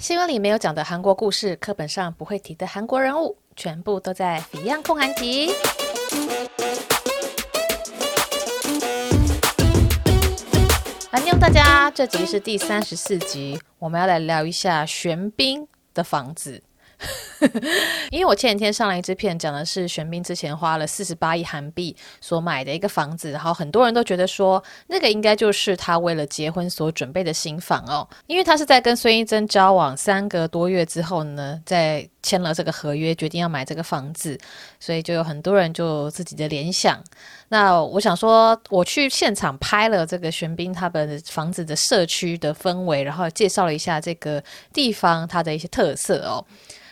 新闻里没有讲的韩国故事，课本上不会提的韩国人物，全部都在 Beyond 空韩集。安妞大家，这集是第34集，我们要来聊一下玄彬的房子。因为我前几天上了一支片，讲的是玄彬之前花了48亿韩币所买的一个房子，然后很多人都觉得说那个应该就是他为了结婚所准备的新房哦，因为他是在跟孙艺珍交往3个多月之后呢，在签了这个合约，决定要买这个房子，所以就有很多人就自己的联想。那我想说，我去现场拍了这个玄彬他们房子的社区的氛围，然后介绍了一下这个地方它的一些特色哦，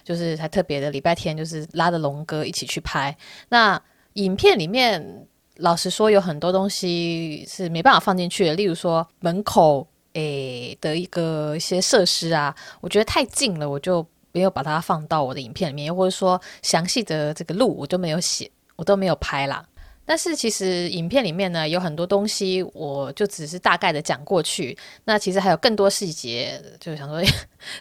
就是还特别的礼拜天就是拉着龙哥一起去拍。那影片里面老实说有很多东西是没办法放进去的，例如说门口的一些设施啊，我觉得太近了，我就没有把它放到我的影片里面，或者说详细的这个路我都没有写，我都没有拍啦。但是其实影片里面呢，有很多东西我就只是大概的讲过去，那其实还有更多细节，就想说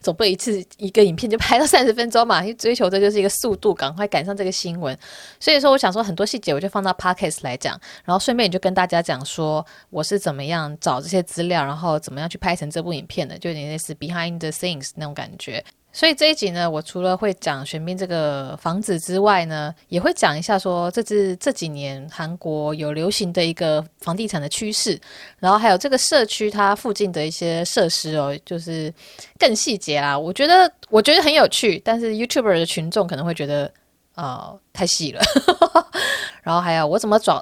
总不能一个影片就拍到30分钟嘛，追求这就是一个速度，赶快赶上这个新闻。所以说我想说很多细节我就放到 podcast 来讲，然后顺便就跟大家讲说我是怎么样找这些资料，然后怎么样去拍成这部影片的，就有点类似 behind the scenes 那种感觉。所以这一集呢，我除了会讲玄彬这个房子之外呢，也会讲一下说这几年韩国有流行的一个房地产的趋势，然后还有这个社区它附近的一些设施哦，就是更细节啦。我觉得很有趣，但是 YouTuber 的群众可能会觉得太细了。然后还有我怎么找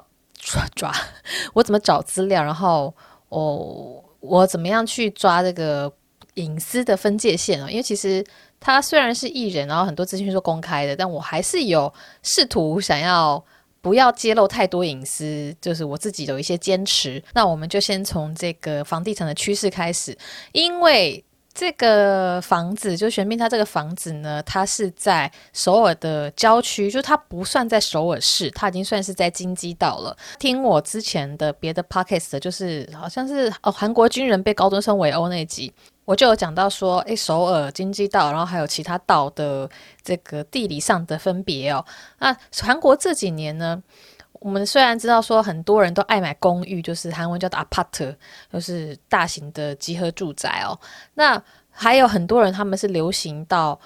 资料，然后我怎么样去抓这个隐私的分界线哦，因为其实他虽然是艺人，然后很多资讯是公开的，但我还是有试图想要不要揭露太多隐私，就是我自己有一些坚持。那我们就先从这个房地产的趋势开始，因为这个房子就玄彬他这个房子呢，它是在首尔的郊区，就它不算在首尔市，它已经算是在京畿道了。听我之前的别的 podcast 就是好像是韩国军人被高中生围殴那一集，我就有讲到说首尔京畿道然后还有其他道的这个地理上的分别哦。那韩国这几年呢，我们虽然知道说很多人都爱买公寓，就是韩文叫做 apart， 就是大型的集合住宅哦，那还有很多人他们是流行到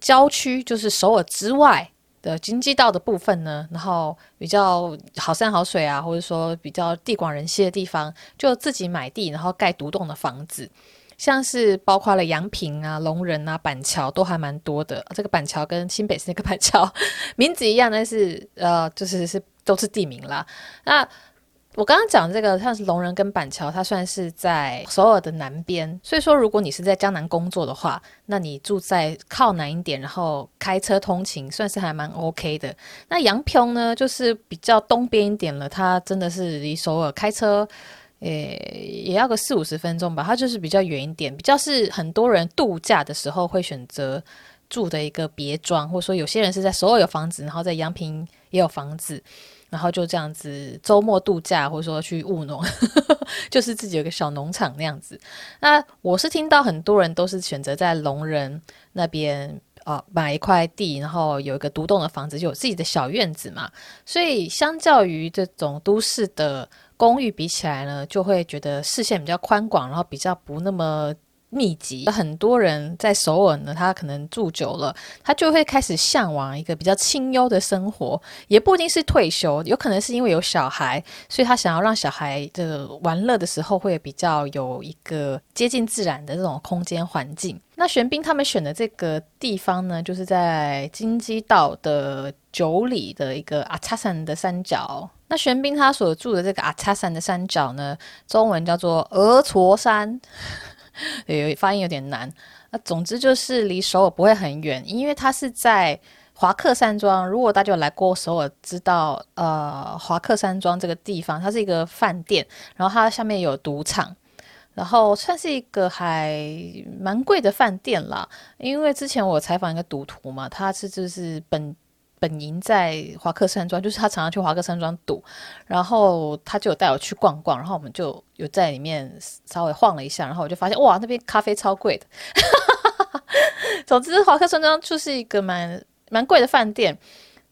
郊区，就是首尔之外的京畿道的部分呢，然后比较好山好水啊，或者说比较地广人稀的地方，就自己买地然后盖独栋的房子，像是包括了阳平啊、龙仁啊、板桥都还蛮多的。这个板桥跟新北市那个板桥名字一样，但是就是都是地名啦。那我刚刚讲这个像是龙仁跟板桥，它算是在首尔的南边，所以说如果你是在江南工作的话，那你住在靠南一点，然后开车通勤算是还蛮 OK 的。那阳平呢，就是比较东边一点了，它真的是离首尔开车也要个40-50分钟吧，它就是比较远一点，比较是很多人度假的时候会选择住的一个别庄，或者说有些人是在首尔有房子，然后在阳平也有房子，然后就这样子周末度假，或者说去务农，就是自己有个小农场那样子。那我是听到很多人都是选择在龙仁那边买一块地，然后有一个独栋的房子，就有自己的小院子嘛，所以相较于这种都市的公寓比起来呢，就会觉得视线比较宽广，然后比较不那么密集。很多人在首尔呢，他可能住久了，他就会开始向往一个比较清幽的生活，也不一定是退休，有可能是因为有小孩，所以他想要让小孩的玩乐的时候会比较有一个接近自然的这种空间环境。那玄彬他们选的这个地方呢，就是在京畿道的9里的一个阿恰山的山脚。那玄彬他所住的这个阿恰山的山脚呢，中文叫做鹅卓山，发音有点难。总之就是离首尔不会很远，因为它是在华克山庄。如果大家有来过首尔知道华克山庄这个地方，它是一个饭店，然后它下面有赌场，然后算是一个还蛮贵的饭店啦。因为之前我采访一个赌徒嘛，他是就是本营在华克山庄，就是他常常去华克山庄赌，然后他就有带我去逛逛，然后我们就有在里面稍微晃了一下，然后我就发现哇，那边咖啡超贵的总之华克山庄就是一个蛮贵的饭店。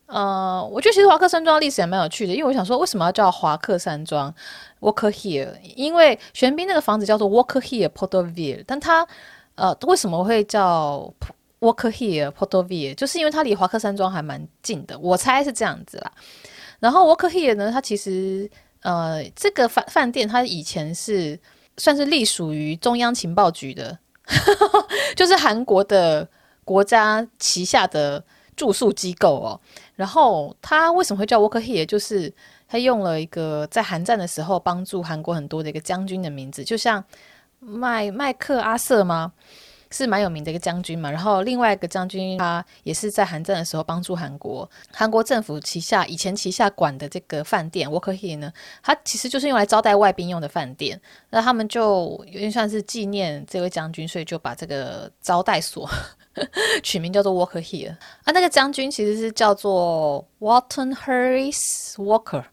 我觉得其实华克山庄历史也蛮有趣的，因为我想说为什么要叫华克山庄 Walker Hill， 因为玄彬那个房子叫做 Walker Hill Porterville， 但它为什么会叫 Walker Hill Porterville， 就是因为它离华克山庄还蛮近的，我猜是这样子啦。然后 Walker Hill 呢，它其实这个饭店它以前是算是隶属于中央情报局的就是韩国的国家旗下的住宿机构哦。然后他为什么会叫 Walker Hill， 就是他用了一个在韩战的时候帮助韩国很多的一个将军的名字，就像麦克阿瑟吗，是蛮有名的一个将军嘛。然后另外一个将军他也是在韩战的时候帮助韩国政府以前旗下管的这个饭店 Walker Hill 呢，它其实就是用来招待外宾用的饭店。那他们就有点算是纪念这位将军，所以就把这个招待所取名叫做 Walker Hill 啊。那个将军其实是叫做 Walton Walker，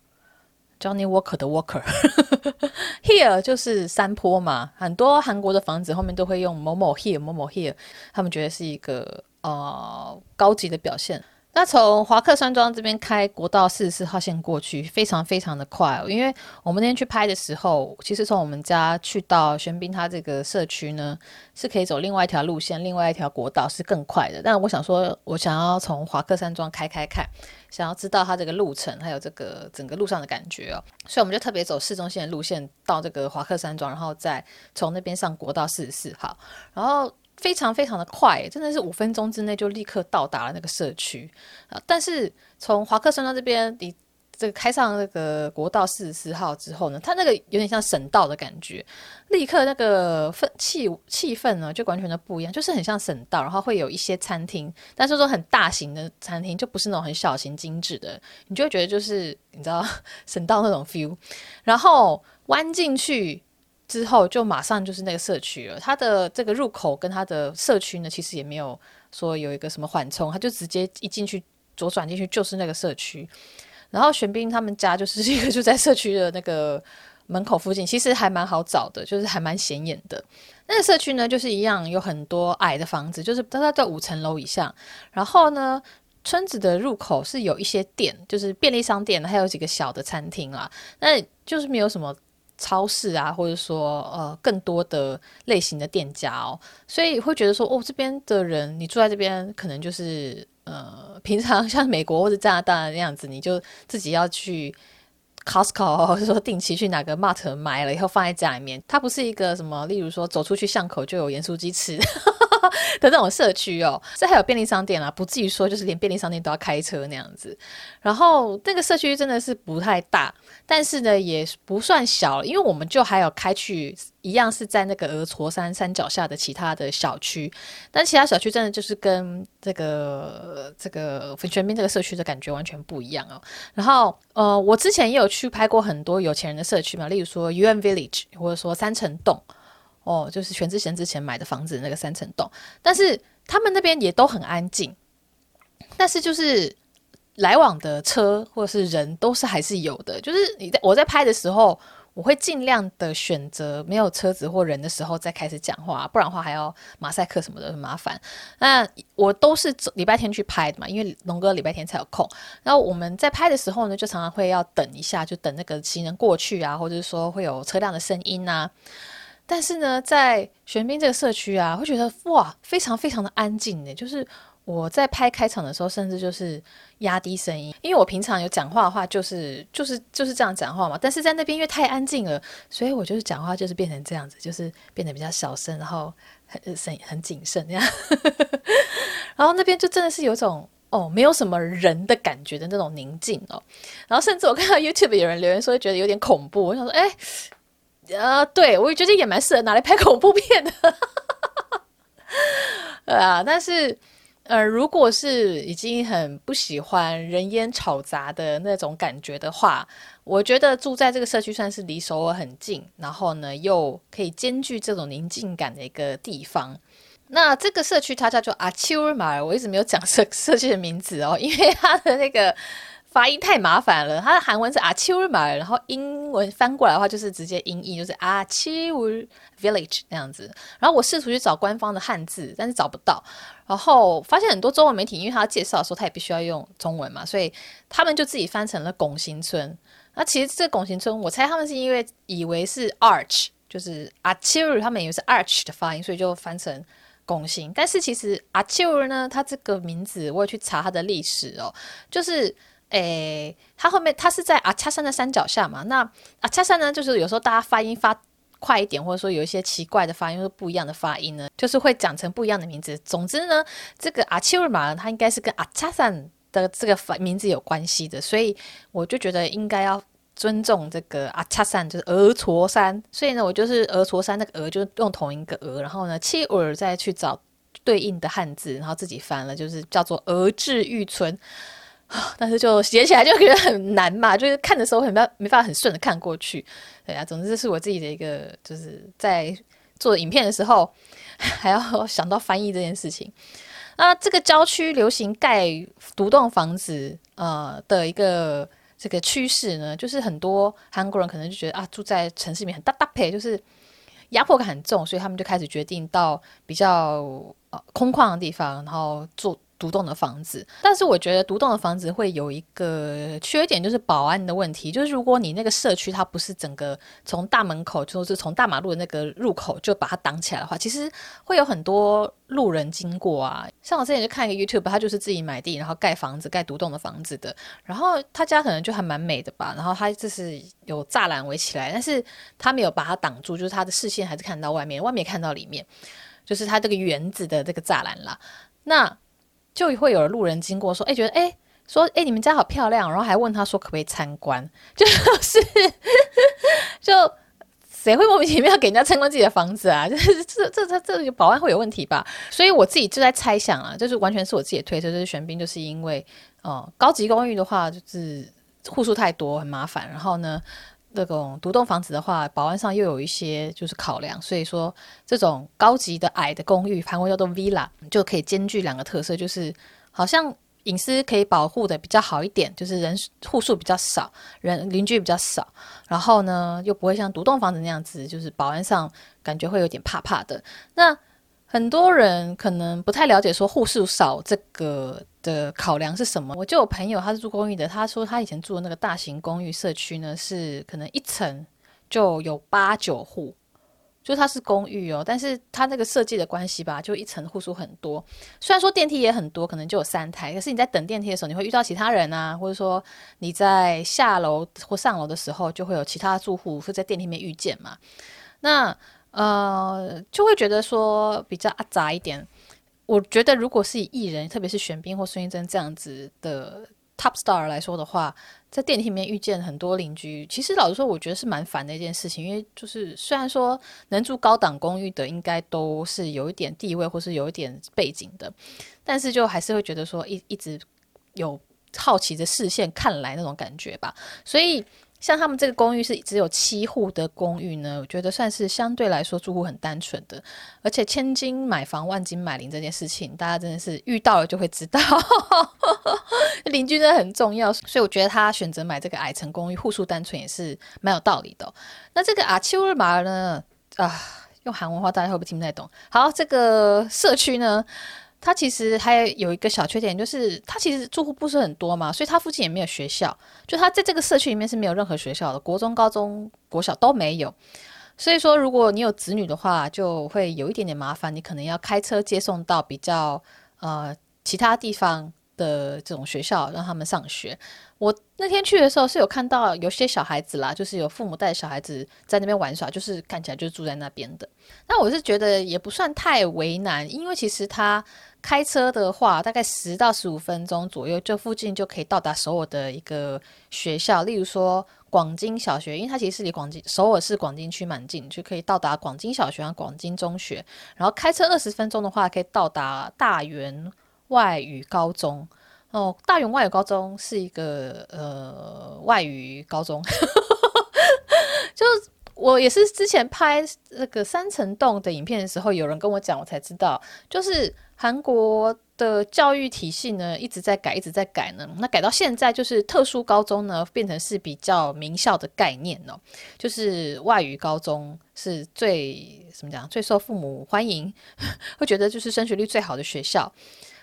Johnny Walker 的 Walker Hill 就是山坡嘛，很多韩国的房子后面都会用某某 Hill 某某 Hill， 他们觉得是一个高级的表现。那从华克山庄这边开国道44号线过去非常非常的快，因为我们那天去拍的时候，其实从我们家去到玄彬他这个社区呢，是可以走另外一条路线，另外一条国道是更快的。但我想说我想要从华克山庄开看，想要知道它这个路程还有这个整个路上的感觉哦，所以我们就特别走市中心的路线到这个华克山庄，然后再从那边上国道44号，然后非常非常的快，真的是5分钟之内就立刻到达了那个社区，但是从华克山庄这边你这个开上那个国道44号之后呢，它那个有点像省道的感觉，立刻那个气氛呢就完全的不一样，就是很像省道，然后会有一些餐厅，但是说很大型的餐厅，就不是那种很小型精致的，你就会觉得就是你知道省道那种 feel。 然后弯进去之后就马上就是那个社区了，它的这个入口跟它的社区呢其实也没有说有一个什么缓冲，它就直接一进去左转进去就是那个社区。然后玄彬他们家就是一个就在社区的那个门口附近，其实还蛮好找的，就是还蛮显眼的。那个社区呢就是一样有很多矮的房子，就是大概在5层楼以上，然后呢村子的入口是有一些店，就是便利商店还有几个小的餐厅啦，那就是没有什么超市啊，或者说更多的类型的店家哦，所以会觉得说这边的人你住在这边可能就是平常像美国或者加拿大那样子，你就自己要去 Costco 或者说定期去哪个 Mart 买了以后放在家里面，它不是一个什么例如说走出去巷口就有盐酥鸡吃的那种社区哦。这还有便利商店啊，不至于说就是连便利商店都要开车那样子。然后那个社区真的是不太大，但是呢也不算小，因为我们就还有开去一样是在那个鹅锉山山脚下的其他的小区，但其他小区真的就是跟这个玄彬这个社区的感觉完全不一样哦。然后我之前也有去拍过很多有钱人的社区嘛，例如说 UN Village 或者说三层洞哦，就是全智贤之前买的房子那个三层洞，但是他们那边也都很安静，但是就是来往的车或者是人都是还是有的，就是我在拍的时候我会尽量的选择没有车子或人的时候再开始讲话，不然的话还要马赛克什么的很麻烦。那我都是礼拜天去拍的嘛，因为龙哥礼拜天才有空，然后我们在拍的时候呢就常常会要等一下，就等那个行人过去啊，或者是说会有车辆的声音啊。但是呢在玄彬这个社区啊，会觉得哇非常非常的安静耶，就是我在拍开场的时候甚至就是压低声音，因为我平常有讲话的话就是这样讲话嘛，但是在那边因为太安静了，所以我就是讲话就是变成这样子，就是变得比较小声，然后很谨慎这样然后那边就真的是有种没有什么人的感觉的那种宁静哦。然后甚至我看到 YouTube 有人留言说觉得有点恐怖，我想说对，我觉得也蛮适合拿来拍恐怖片的但是如果是已经很不喜欢人烟吵杂的那种感觉的话，我觉得住在这个社区算是离首尔很近，然后呢又可以兼具这种宁静感的一个地方。那这个社区它叫做 achilma， 我一直没有讲社区的名字哦，因为它的那个发音太麻烦了，它的韩文是 achilma， 然后英文翻过来的话就是直接音译，就是 achil village 那样子。然后我试图去找官方的汉字，但是找不到。然后发现很多中文媒体，因为他要介绍的时候，他也必须要用中文嘛，所以他们就自己翻成了拱形村。那其实这拱形村，我猜他们是因为以为是 arch， 就是 achil， 他们以为是 arch 的发音，所以就翻成拱形。但是其实 achil 呢，它这个名字我也去查它的历史哦，就是。诶，它后面它是在阿恰山的山脚下嘛。那阿恰山呢，就是有时候大家发音发快一点，或者说有一些奇怪的发音或者不一样的发音呢，就是会讲成不一样的名字。总之呢，这个阿切尔玛它应该是跟阿恰山的这个名字有关系的，所以我就觉得应该要尊重这个阿恰山，就是鹅驼山。所以呢，我就是鹅驼山那个鹅就用同一个鹅，然后呢，切尔再去找对应的汉字，然后自己翻了，就是叫做鹅治玉村。但是就写起来就觉得很难嘛，就是看的时候很没办法很顺的看过去，对啊。总之这是我自己的一个，就是在做影片的时候还要想到翻译这件事情。那这个郊区流行盖独栋房子的一个这个趋势呢，就是很多韩国人可能就觉得啊，住在城市里面很搭配，就是压迫感很重，所以他们就开始决定到比较空旷的地方，然后住独栋的房子。但是我觉得独栋的房子会有一个缺点，就是保安的问题。就是如果你那个社区它不是整个从大门口，就是从大马路的那个入口就把它挡起来的话，其实会有很多路人经过啊。像我之前就看一个 YouTube， 他就是自己买地然后盖房子，盖独栋的房子的。然后他家可能就还蛮美的吧，然后他就是有栅栏围起来，但是他没有把它挡住，就是他的视线还是看到外面，外面看到里面，就是他这个园子的这个栅栏啦。那就会有路人经过说，觉得说你们家好漂亮，然后还问他说可不可以参观，就谁会莫名其妙给人家参观自己的房子啊？就是这保安会有问题吧？所以我自己就在猜想啊，就是完全是我自己的推测，就是玄彬就是因为高级公寓的话就是户数太多很麻烦，然后呢那种独栋房子的话，保安上又有一些就是考量，所以说这种高级的矮的公寓，韩国叫做 villa， 就可以兼具两个特色，就是好像隐私可以保护的比较好一点，就是人户数比较少，邻居比较少，然后呢又不会像独栋房子那样子，就是保安上感觉会有点怕怕的。那很多人可能不太了解说户数少这个的考量是什么。我就有朋友他是住公寓的，他说他以前住的那个大型公寓社区呢，是可能一层就有8-9户，就他是公寓但是他那个设计的关系吧，就一层户数很多，虽然说电梯也很多，可能就有3台，可是你在等电梯的时候你会遇到其他人啊，或者说你在下楼或上楼的时候就会有其他住户会在电梯里面遇见嘛。那就会觉得说比较阿杂一点。我觉得如果是以艺人，特别是玄彬或孙艺珍这样子的 top star 来说的话，在电梯里面遇见很多邻居，其实老实说我觉得是蛮烦的一件事情。因为就是虽然说能住高档公寓的应该都是有一点地位或是有一点背景的，但是就还是会觉得说一直有好奇的视线看来那种感觉吧。所以像他们这个公寓是只有7户的公寓呢，我觉得算是相对来说住户很单纯的。而且千金买房万金买邻这件事情，大家真的是遇到了就会知道邻居真的很重要，所以我觉得他选择买这个矮层公寓，户数单纯也是蛮有道理的那这个阿丘日马呢用韩文话大家会不会听不太懂。好，这个社区呢，它其实还有一个小缺点，就是它其实住户不是很多嘛，所以它附近也没有学校，就它在这个社区里面是没有任何学校的，国中、高中、国小都没有。所以说如果你有子女的话就会有一点点麻烦，你可能要开车接送到比较其他地方的这种学校让他们上学。我那天去的时候是有看到有些小孩子啦，就是有父母带小孩子在那边玩耍，就是看起来就是住在那边的。那我是觉得也不算太为难，因为其实他开车的话大概10到15分钟左右，这附近就可以到达首尔的一个学校，例如说广金小学，因为它其实离首尔市广金区蛮近，就可以到达广金小学和广金中学。然后开车20分钟的话可以到达大原外语高中。大原外语高中是一个外语高中，就是我也是之前拍那个三层洞的影片的时候，有人跟我讲，我才知道，就是韩国的教育体系呢一直在改，一直在改呢。那改到现在，就是特殊高中呢变成是比较名校的概念哦，就是外语高中是最怎么讲最受父母欢迎，会觉得就是升学率最好的学校。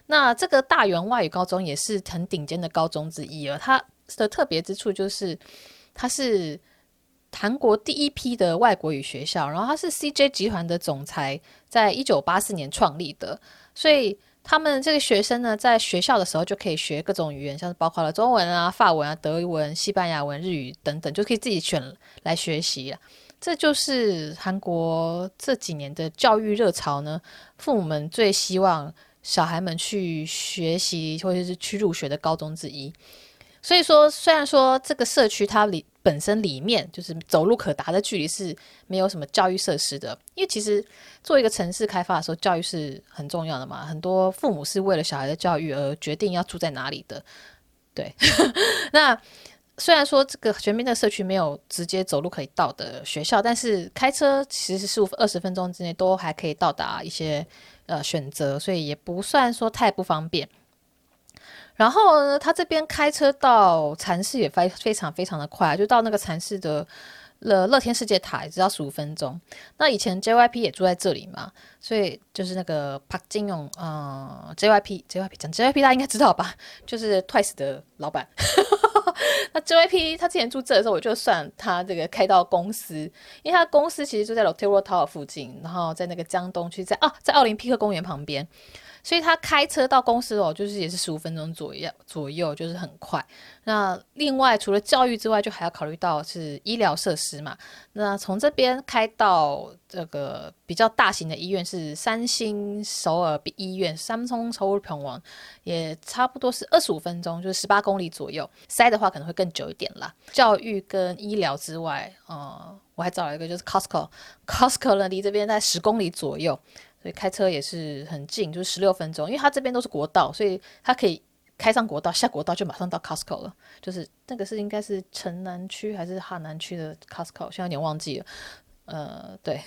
那这个大原外语高中也是很顶尖的高中之一哦，它的特别之处就是它是韩国第一批的外国语学校，然后它是 CJ 集团的总裁在1984年创立的，所以他们这个学生呢在学校的时候就可以学各种语言，像是包括了中文啊、法文啊、德文、西班牙文、日语等等，就可以自己选来学习啦。这就是韩国这几年的教育热潮呢，父母们最希望小孩们去学习或者是去入学的高中之一。所以说虽然说这个社区它本身里面就是走路可达的距离是没有什么教育设施的，因为其实做一个城市开发的时候，教育是很重要的嘛，很多父母是为了小孩的教育而决定要住在哪里的，对。那虽然说这个全民的社区没有直接走路可以到的学校，但是开车其实15-20分钟之内都还可以到达一些选择，所以也不算说太不方便。然后呢，他这边开车到禅寺也非常非常的快，就到那个禅寺的乐天世界塔也只要15分钟。那以前 JYP 也住在这里嘛，所以就是那个朴金勇，JYP 讲 JYP 大家应该知道吧，就是 TWICE 的老板。那 JYP 他之前住这的时候，我就算他这个开到公司，因为他的公司其实就在 Lotte Tower 附近，然后在那个江东区，在奥林匹克公园旁边。所以他开车到公司哦，就是也是15分钟左右，就是很快。那另外除了教育之外，就还要考虑到是医疗设施嘛。那从这边开到这个比较大型的医院是三星首尔医院，Samsung Seoul Pyeongwon，也差不多是25分钟，就是18公里左右。塞的话可能会更久一点啦。教育跟医疗之外，我还找了一个就是 Costco 呢离这边在10公里左右。所以开车也是很近，就是16分钟，因为它这边都是国道，所以它可以开上国道下国道就马上到 Costco 了，就是那个是应该是城南区还是哈南区的 Costco， 现在有点忘记了。对，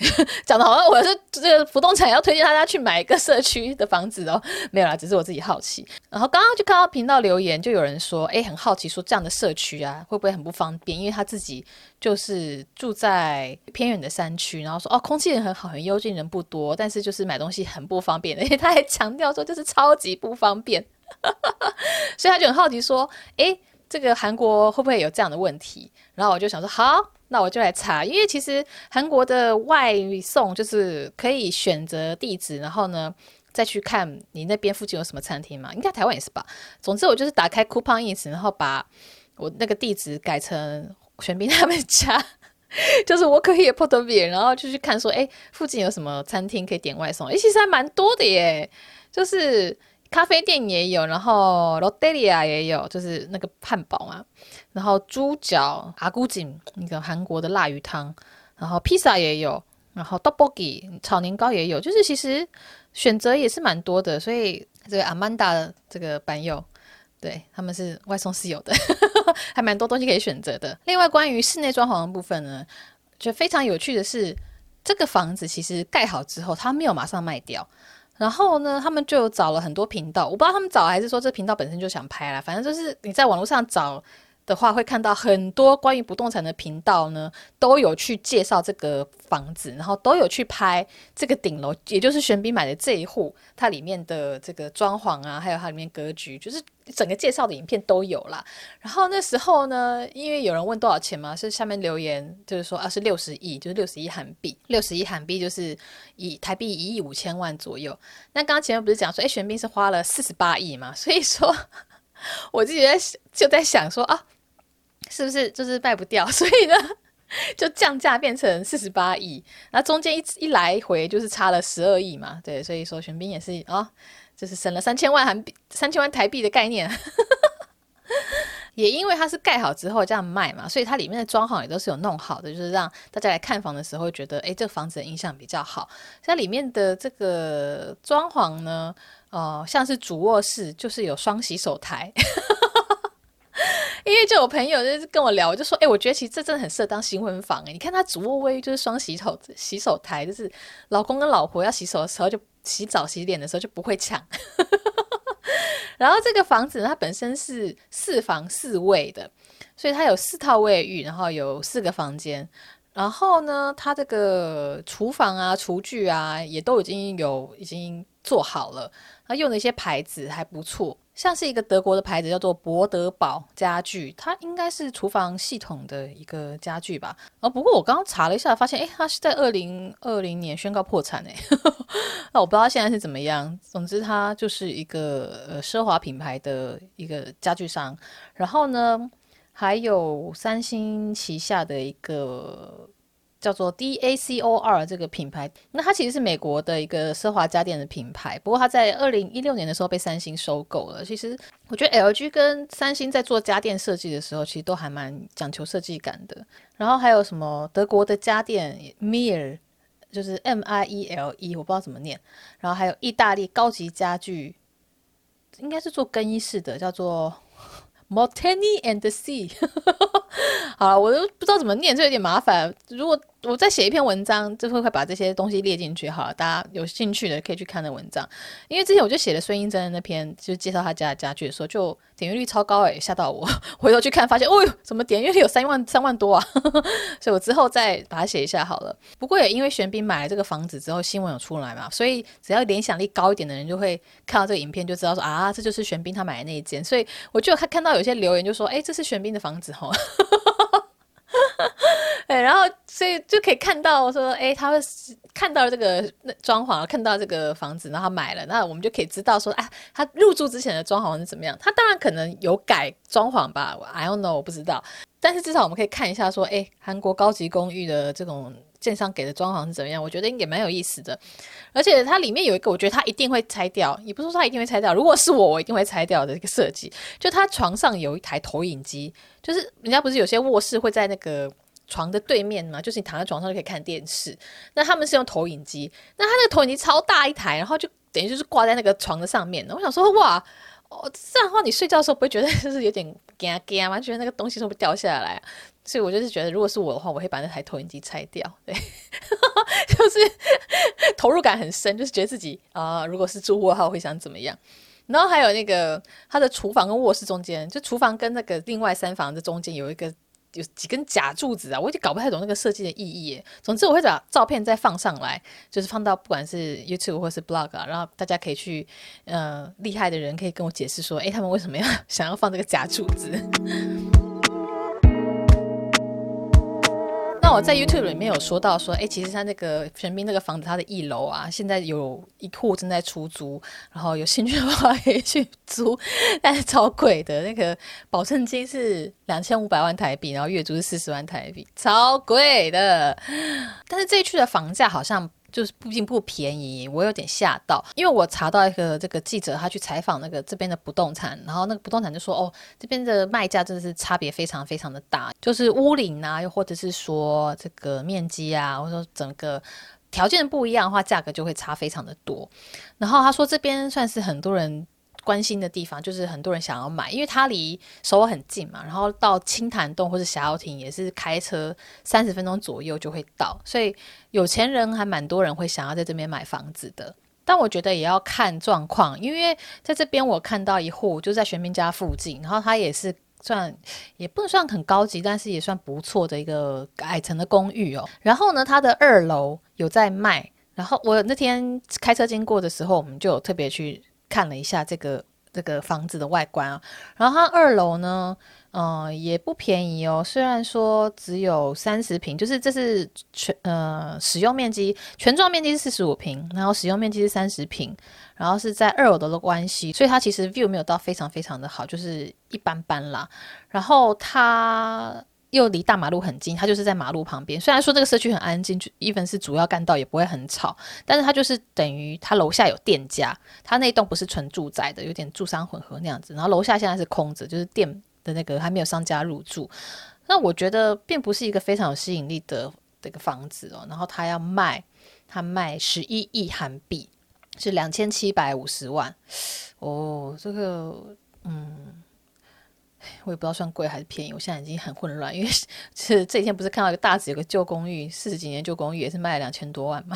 讲的好像我是这个不动产要推荐大家去买一个社区的房子哦，没有啦，只是我自己好奇。然后刚刚就看到频道留言，就有人说，很好奇说这样的社区啊，会不会很不方便？因为他自己就是住在偏远的山区，然后说空气很好，很幽静，人不多，但是就是买东西很不方便，而且他还强调说就是超级不方便，所以他就很好奇说，这个韩国会不会有这样的问题？然后我就想说好。那我就来查，因为其实韩国的外送就是可以选择地址，然后呢再去看你那边附近有什么餐厅嘛，应该台湾也是吧。总之我就是打开 Coupang Eats， 然后把我那个地址改成玄彬他们家，就是Walker Hill Porterville，然后就去看说，附近有什么餐厅可以点外送。其实还蛮多的耶，就是咖啡店也有，然后 Lotteria 也有，就是那个汉堡嘛，然后猪脚、阿古井那个韩国的辣鱼汤，然后披萨也有，然后 tteokbokki 炒年糕也有，就是其实选择也是蛮多的。所以这个 Amanda 这个版友，对，他们是外送是有的，还蛮多东西可以选择的。另外关于室内装潢的部分呢，就非常有趣的是，这个房子其实盖好之后，它没有马上卖掉。然后呢，他们就找了很多频道，我不知道他们找还是说这频道本身就想拍啦。反正就是你在网络上找的话，会看到很多关于不动产的频道呢，都有去介绍这个房子，然后都有去拍这个顶楼，也就是玄彬买的这一户，它里面的这个装潢啊，还有它里面格局，就是整个介绍的影片都有啦。然后那时候呢，因为有人问多少钱嘛，是下面留言就是说是60亿，就是60亿韩币，60亿韩币就是以台币1亿5千万左右。那刚刚前面不是讲说，玄彬是花了48亿嘛，所以说我自己就在想说是不是就是卖不掉，所以呢就降价变成48亿，那中间一来一回就是差了12亿嘛，对，所以说玄彬也是就是省了3000万台币的概念。也因为它是盖好之后这样卖嘛，所以它里面的装潢也都是有弄好的，就是让大家来看房的时候觉得这个房子的印象比较好。它里面的这个装潢呢，像是主卧室就是有双洗手台因为就有朋友就是跟我聊，我就说我觉得其实这真的很适合当新婚房，你看他主卧卫浴就是双洗手台，就是老公跟老婆要洗手的时候就洗澡洗脸的时候就不会抢。然后这个房子呢，它本身是4房4卫的，所以它有4套卫浴，然后有4个房间，然后呢它这个厨房啊厨具啊也都已经做好了，它用的一些牌子还不错，像是一个德国的牌子叫做博德堡家具，它应该是厨房系统的一个家具吧。不过我刚刚查了一下发现它是在2020年宣告破产那我不知道现在是怎么样，总之它就是一个奢华品牌的一个家具商。然后呢还有三星旗下的一个叫做 DACOR 这个品牌，那它其实是美国的一个奢华家电的品牌，不过它在2016年的时候被三星收购了。其实我觉得 LG 跟三星在做家电设计的时候其实都还蛮讲求设计感的。然后还有什么德国的家电 Miele 就是 M-I-E-L-E 我不知道怎么念，然后还有意大利高级家具应该是做更衣室的叫做 Molteni and the Sea 好了，我都不知道怎么念，这有点麻烦，如果我再写一篇文章就会把这些东西列进去好了，大家有兴趣的可以去看的文章。因为之前我就写了孙英珍那篇就介绍他家的家具的时候就点阅率超高吓到我，回头去看发现哦哟怎么点阅率有3万多啊所以我之后再把它写一下好了。不过也因为玄彬买了这个房子之后新闻有出来嘛，所以只要联想力高一点的人就会看到这个影片就知道说啊这就是玄彬他买的那一间，所以我就看到有些留言就说这是玄彬的房子哦然后所以就可以看到说他会看到这个装潢看到这个房子然后他买了，那我们就可以知道说他入住之前的装潢是怎么样，他当然可能有改装潢吧 I don't know 我不知道，但是至少我们可以看一下说韩国高级公寓的这种建商给的装潢是怎么样，我觉得也蛮有意思的。而且它里面有一个我觉得它一定会拆掉，也不是说它一定会拆掉，如果是我一定会拆掉的一个设计，就它床上有一台投影机，就是人家不是有些卧室会在那个床的对面嘛，就是你躺在床上就可以看电视，那他们是用投影机，那它那个投影机超大一台，然后就等于就是挂在那个床的上面。我想说哇这样的话你睡觉的时候不会觉得就是有点怕怕吗？觉得那个东西是不是掉下来啊？所以我就是觉得如果是我的话我会把那台投影机拆掉，对就是投入感很深，就是觉得自己如果是住户的话我会想怎么样。然后还有那个他的厨房跟卧室中间，就厨房跟那个另外3房的中间有几根假柱子啊，我已经搞不太懂那个设计的意义耶。总之我会把照片再放上来，就是放到不管是 YouTube 或是 Blog 然后大家可以去厉害的人可以跟我解释说他们为什么想要放这个假柱子那我在 YouTube 里面有说到说其实他那个玄彬那个房子他的1楼啊现在有一户正在出租，然后有兴趣的话可以去租，但是超贵的，那个保证金是2500万台币，然后月租是40万台币，超贵的。但是这一区的房价好像就是并不便宜，我有点吓到，因为我查到一个这个记者他去采访那个这边的不动产，然后那个不动产就说这边的卖价真的是差别非常非常的大，就是屋龄啊又或者是说这个面积啊或者说整个条件不一样的话价格就会差非常的多。然后他说这边算是很多人关心的地方，就是很多人想要买，因为它离首尔很近嘛，然后到青潭洞或是霞耀亭也是开车30分钟左右就会到，所以有钱人还蛮多人会想要在这边买房子的。但我觉得也要看状况，因为在这边我看到一户就在玄彬家附近，然后它也是算也不能算很高级，但是也算不错的一个矮层的公寓然后呢它的2楼有在卖，然后我那天开车经过的时候我们就有特别去看了一下这个房子的外观啊，然后它2楼呢也不便宜虽然说只有30平，就是这是使用面积，全幢面积是45平，然后使用面积是30平，然后是在2楼的关系，所以它其实 view 没有到非常非常的好，就是一般般啦。然后它又离大马路很近，它就是在马路旁边，虽然说这个社区很安静， even 是主要干道也不会很吵，但是它就是等于它楼下有店家，它那一栋不是纯住宅的，有点住商混合那样子，然后楼下现在是空着，就是店的那个还没有商家入住。那我觉得并不是一个非常有吸引力的这个房子然后它要卖，它卖11亿韩币是2750万这个我也不知道算贵还是便宜，我现在已经很混乱，因为是这几天不是看到一个大直有个旧公寓，40几年旧公寓也是卖了2000多万嘛，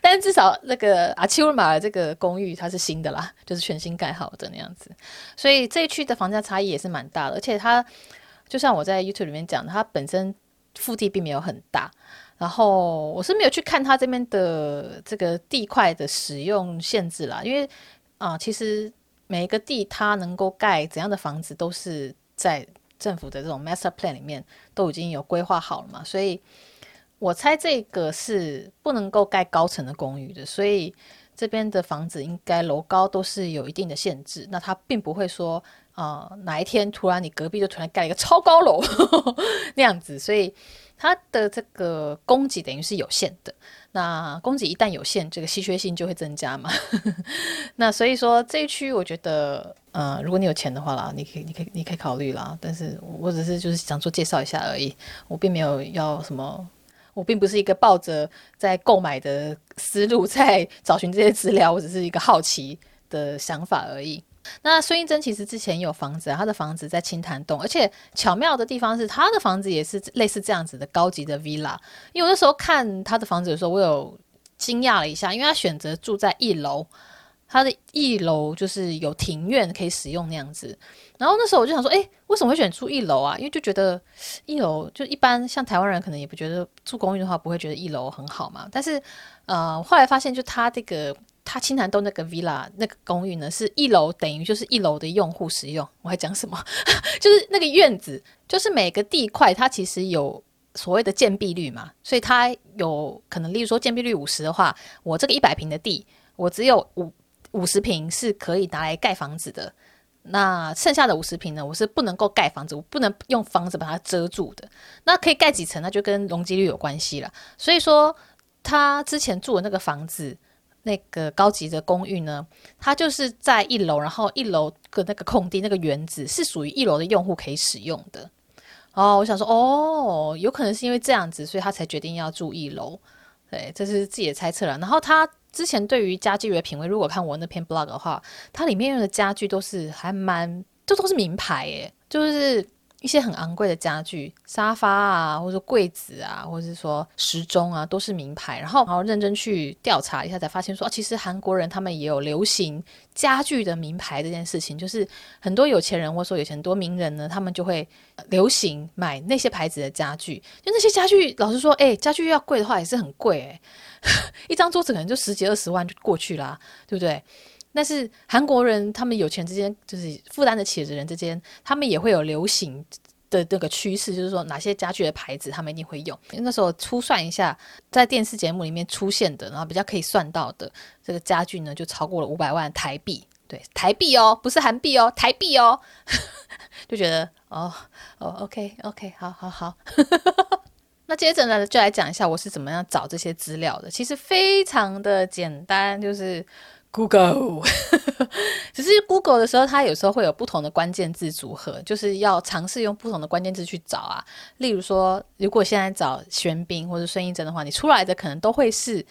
但是至少那个achilma这个公寓它是新的啦，就是全新盖好的那样子，所以这一区的房价差异也是蛮大的，而且它就像我在 YouTube 里面讲的，它本身腹地并没有很大，然后我是没有去看它这边的这个地块的使用限制啦，因为其实每一个地它能够盖怎样的房子都是在政府的这种 master plan 里面都已经有规划好了嘛，所以我猜这个是不能够盖高层的公寓的，所以这边的房子应该楼高都是有一定的限制，那它并不会说哪一天突然你隔壁就突然盖了一个超高楼那样子，所以它的这个供给等于是有限的，那供给一旦有限，这个稀缺性就会增加嘛那所以说这一区我觉得如果你有钱的话啦，你可以考虑啦，但是我只是就是想说介绍一下而已，我并没有要什么，我并不是一个抱着在购买的思路在找寻这些资料，我只是一个好奇的想法而已。那孙艺珍其实之前有房子，她的房子在青潭洞，而且巧妙的地方是她的房子也是类似这样子的高级的 villa。因为我那时候看她的房子的时候，我有惊讶了一下，因为她选择住在一楼，她的一楼就是有庭院可以使用那样子。然后那时候我就想说，为什么会选住一楼啊？因为就觉得一楼就一般像台湾人可能也不觉得住公寓的话不会觉得一楼很好嘛。但是后来发现就她这个。它青潭洞那个 villa 那个公寓呢，是一楼等于就是一楼的用户使用。我还讲什么？就是那个院子，就是每个地块它其实有所谓的建蔽率嘛，所以它有可能，例如说建蔽率50的话，我这个100平的地，我只有50平是可以拿来盖房子的，那剩下的50平呢，我是不能够盖房子，我不能用房子把它遮住的。那可以盖几层，那就跟容积率有关系了。所以说，他之前住的那个房子。那个高级的公寓呢，它就是在一楼，然后一楼的那个空地那个园子是属于一楼的用户可以使用的。我想说，有可能是因为这样子，所以他才决定要住一楼。对，这是自己的猜测了。然后他之前对于家具的品味，如果看我那篇 blog 的话，它里面用的家具都是还蛮，这都是名牌耶，就是一些很昂贵的家具，沙发啊，或者柜子啊，或者是说时钟啊，都是名牌。然后认真去调查一下，才发现说，其实韩国人他们也有流行家具的名牌这件事情。就是很多有钱人或者说有钱多名人呢，他们就会流行买那些牌子的家具。就那些家具，老实说，家具要贵的话也是很贵一张桌子可能就10几20万就过去啦，对不对？但是韩国人他们有钱之间，就是负担得起的人之间，他们也会有流行的那个趋势，就是说哪些家具的牌子他们一定会用。那时候粗算一下，在电视节目里面出现的，然后比较可以算到的这个家具呢，就超过了500万台币。对，台币哦，不是韩币哦，台币哦，就觉得OK， 好。那接着呢，就来讲一下我是怎么样找这些资料的。其实非常的简单，就是。Google 只是 Google 的时候，它有时候会有不同的关键字组合，就是要尝试用不同的关键字去找啊。例如说，如果现在找玄彬或者孙艺珍的话，你出来的可能都会是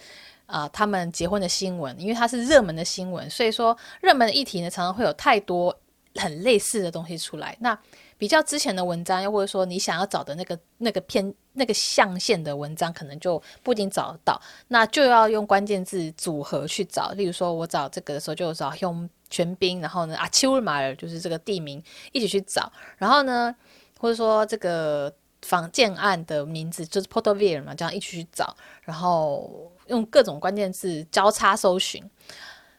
他们结婚的新闻，因为它是热门的新闻，所以说热门的议题呢，常常会有太多很类似的东西出来。那比较之前的文章，又或者说你想要找的那个偏那个象限的文章，可能就不一定找得到，那就要用关键字组合去找。例如说，我找这个的时候就找玄彬，然后呢achilma就是这个地名一起去找，然后呢，或者说这个房建案的名字就是 Porterville 嘛，这样一起去找，然后用各种关键字交叉搜寻。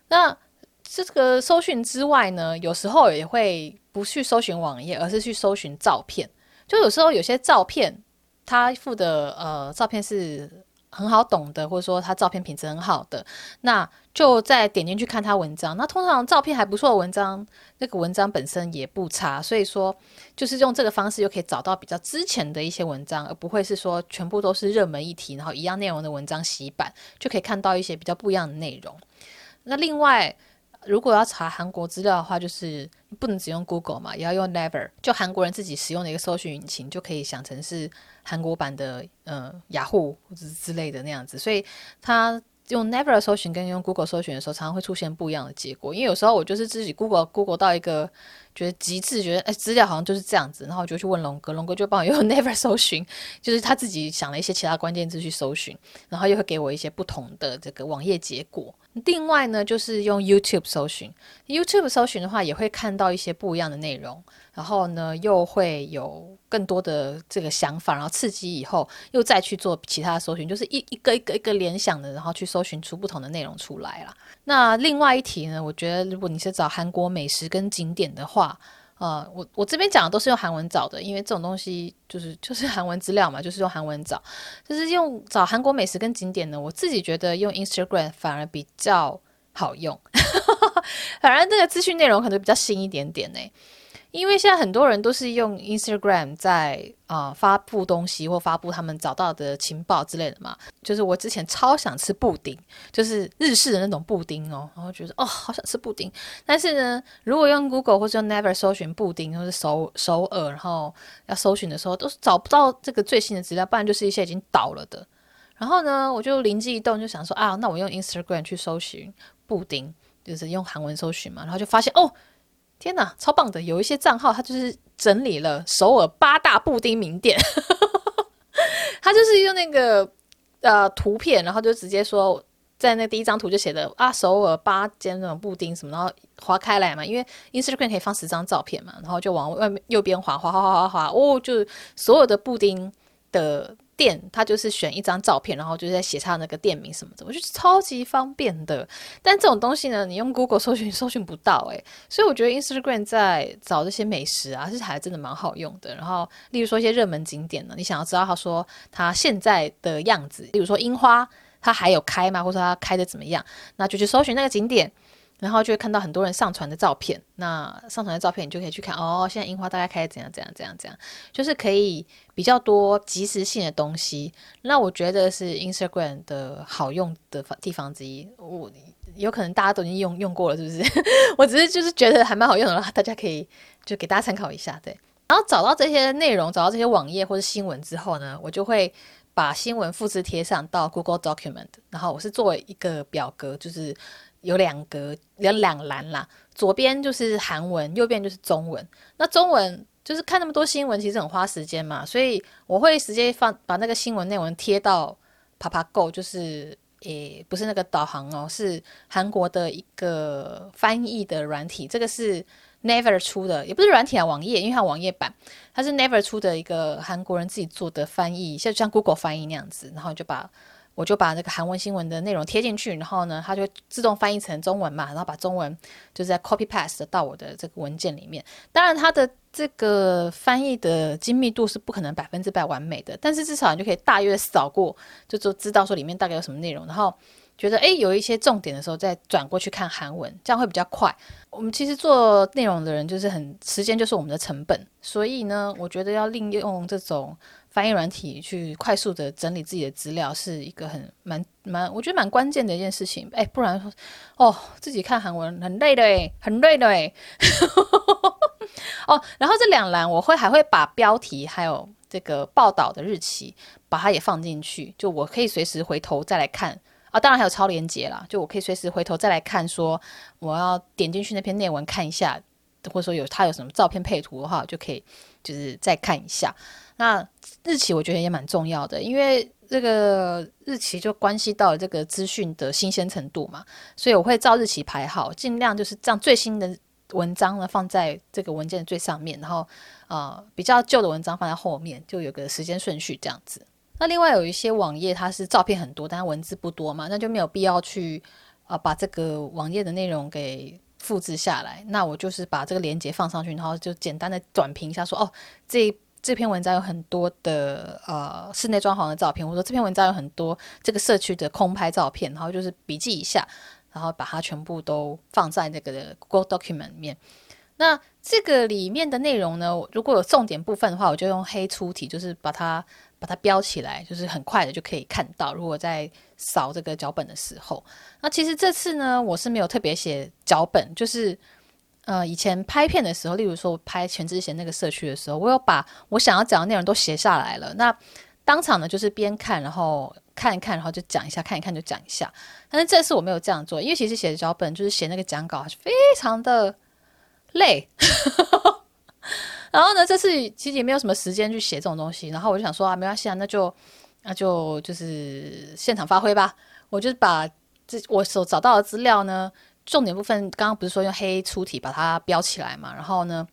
那这个搜寻之外呢，有时候也会不去搜寻网页，而是去搜寻照片。就有时候有些照片，它附的照片是很好懂的，或者说它照片品质很好的，那就再点进去看它文章。那通常照片还不错的文章，那个文章本身也不差，所以说就是用这个方式就可以找到比较之前的一些文章，而不会是说全部都是热门议题，然后一样内容的文章洗版，就可以看到一些比较不一样的内容。那另外。如果要查韩国资料的话，就是不能只用 Google 嘛，也要用 Naver， 就韩国人自己使用的一个搜寻引擎，就可以想成是韩国版的雅虎或者之类的那样子。所以它用 Naver 搜寻跟用 Google 搜寻的时候，常常会出现不一样的结果。因为有时候我就是自己 Google 到一个觉得极致，觉得资料好像就是这样子，然后我就去问龙哥，龙哥就帮我用 Naver 搜寻，就是他自己想了一些其他关键字去搜寻，然后又会给我一些不同的这个网页结果。另外呢，就是用 YouTube 搜寻 ，YouTube 搜寻的话也会看到一些不一样的内容，然后呢又会有更多的这个想法，然后刺激以后又再去做其他的搜寻，就是一个联想的，然后去搜寻出不同的内容出来啦。那另外一题呢，我觉得如果你是找韩国美食跟景点的话，我这边讲的都是用韩文找的，因为这种东西就是韩文资料嘛，就是用韩文找，就是用找韩国美食跟景点呢，我自己觉得用 Instagram 反而比较好用，反正这个资讯内容可能比较新一点点欸，因为现在很多人都是用 Instagram 在发布东西或发布他们找到的情报之类的嘛。就是我之前超想吃布丁，就是日式的那种布丁哦，然后觉得哦好想吃布丁。但是呢，如果用 Google 或是用 Naver 搜寻布丁或是首尔，然后要搜寻的时候都是找不到这个最新的资料，不然就是一些已经倒了的。然后呢，我就灵机一动，就想说啊，那我用 Instagram 去搜寻布丁，就是用韩文搜寻嘛，然后就发现哦。天哪，超棒的！有一些账号，他就是整理了首尔8大布丁名店，他就是用那个图片，然后就直接说，在那第一张图就写的啊，首尔8间那种布丁什么，然后滑开来嘛，因为 Instagram 可以放10张照片嘛，然后就往外面右边滑，哦，就所有的布丁的店，他就是选一张照片，然后就在写他那个店名什么的，我觉得超级方便的。但这种东西呢，你用 Google 搜寻不到欸，所以我觉得 Instagram 在找这些美食啊，是还真的蛮好用的。然后，例如说一些热门景点呢，你想要知道他说他现在的样子，例如说樱花，他还有开吗？或者他开的怎么样？那就去搜寻那个景点。然后就会看到很多人上传的照片，那上传的照片你就可以去看哦，现在樱花大概开怎样怎样怎样怎样，就是可以比较多即时性的东西。那我觉得是 Instagram 的好用的地方之一。我有可能大家都已经用过了，是不是？我只是就是觉得还蛮好用的啦，大家可以就给大家参考一下。对，然后找到这些内容，找到这些网页或是新闻之后呢，我就会把新闻复制贴上到 Google Document， 然后我是做一个表格，就是有2栏啦，左边就是韩文，右边就是中文。那中文就是看那么多新闻，其实很花时间嘛，所以我会直接把那个新闻内容贴到 Papago， 就是不是那个导航哦，是韩国的一个翻译的软体，这个是 Naver 出的，也不是软体啊，网页，因为它网页版，它是 Naver 出的一个韩国人自己做的翻译，像 Google 翻译那样子，然后我就把那个韩文新闻的内容贴进去，然后呢，它就自动翻译成中文嘛，然后把中文就是在 copy paste 到我的这个文件里面。当然，它的这个翻译的精密度是不可能100%完美的，但是至少你就可以大约扫过，就知道说里面大概有什么内容，然后觉得有一些重点的时候再转过去看韩文，这样会比较快。我们其实做内容的人就是时间就是我们的成本，所以呢，我觉得要利用这种翻译软体去快速的整理自己的资料是一个我觉得蛮关键的一件事情。不然说自己看韩文很累的耶哦，然后这2栏我还会把标题还有这个报道的日期把它也放进去，就我可以随时回头再来看啊，当然还有超连结啦，就我可以随时回头再来看，说我要点进去那篇内文看一下，或者说它有什么照片配图的话，我就可以就是再看一下。那日期我觉得也蛮重要的，因为这个日期就关系到这个资讯的新鲜程度嘛，所以我会照日期排好，尽量就是这样最新的文章呢放在这个文件的最上面，然后比较旧的文章放在后面，就有个时间顺序这样子。那另外有一些网页它是照片很多，但它文字不多嘛，那就没有必要去把这个网页的内容给复制下来。那我就是把这个连结放上去，然后就简单的短评一下说这篇文章有很多的室内装潢的照片，或者说这篇文章有很多这个社区的空拍照片，然后就是笔记一下，然后把它全部都放在那个 Google Document 里面。那这个里面的内容呢，如果有重点部分的话，我就用黑粗体，就是把它标起来，就是很快的就可以看到。如果在扫这个脚本的时候，那其实这次呢，我是没有特别写脚本，就是以前拍片的时候，例如说我拍全智贤那个社区的时候，我有把我想要讲的内容都写下来了。那当场呢，就是边看然后看一看，然后就讲一下，看一看就讲一下。但是这次我没有这样做，因为其实写脚本就是写那个讲稿非常的累。然后呢，这次其实也没有什么时间去写这种东西，然后我就想说啊，没关系啊，那就是现场发挥吧。我就把我所找到的资料呢，重点部分刚刚不是说用黑粗体把它标起来嘛，然后呢，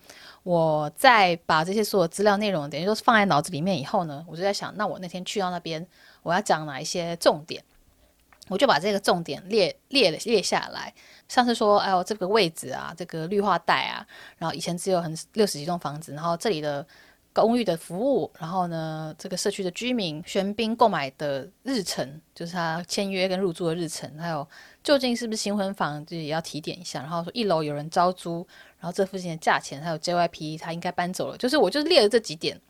我再把这些所有资料内容等于说放在脑子里面以后呢，我就在想，那我那天去到那边我要讲哪一些重点，我就把这个重点列下来，像是说，哎呦，这个位置啊，这个绿化带啊，然后以前只有60几栋房子，然后这里的公寓的服务，然后呢，这个社区的居民玄彬购买的日程，就是他签约跟入住的日程，还有究竟是不是新婚房，就也要提点一下。然后说1楼有人招租，然后这附近的价钱，还有 JYP 他应该搬走了，就是我就列了这几点，